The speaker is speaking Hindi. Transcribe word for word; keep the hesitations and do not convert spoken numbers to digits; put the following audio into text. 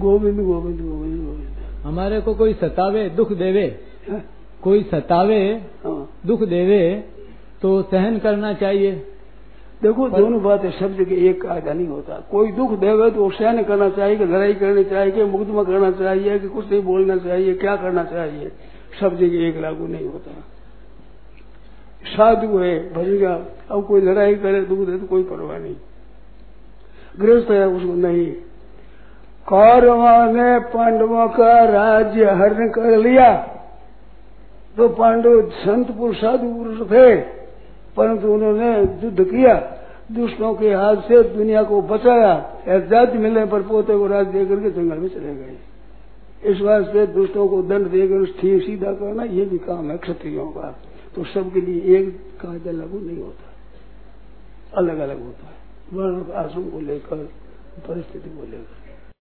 गोविंद गोविंद गोविंद गोविंद। हमारे को कोई सतावे दुख देवे है? कोई सतावे दुख देवे तो सहन करना चाहिए। देखो पर... दोनों बात है, शब्द के एक कायदा नहीं होता। कोई दुख देवे तो सहन करना चाहिए कि लड़ाई करनी चाहिए कि मुकदमा करना चाहिए कि कुछ नहीं बोलना चाहिए, क्या करना चाहिए, शब्द के एक लागू नहीं होता। साधु है भजगा, अब कोई लड़ाई करे दुख दे तो कोई परवाह नहीं। गृहस्थ है उसको नहीं। कौरवों ने पांडवों का राज्य हरण कर लिया तो पांडव संत पुरुष साधु पुरुष थे, परंतु उन्होंने युद्ध किया, दुष्टों के हाथ से दुनिया को बचाया। आजादी मिलने पर पोते को राज देकर के जंगल में चले गए। इस वास्ते दुष्टों को दंड देकर ठीक सीधा करना ये भी काम है क्षत्रियों का। तो सबके लिए एक कायदा लागू नहीं होता, अलग अलग होता है वर्ण आश्रम को लेकर, परिस्थिति को लेकर।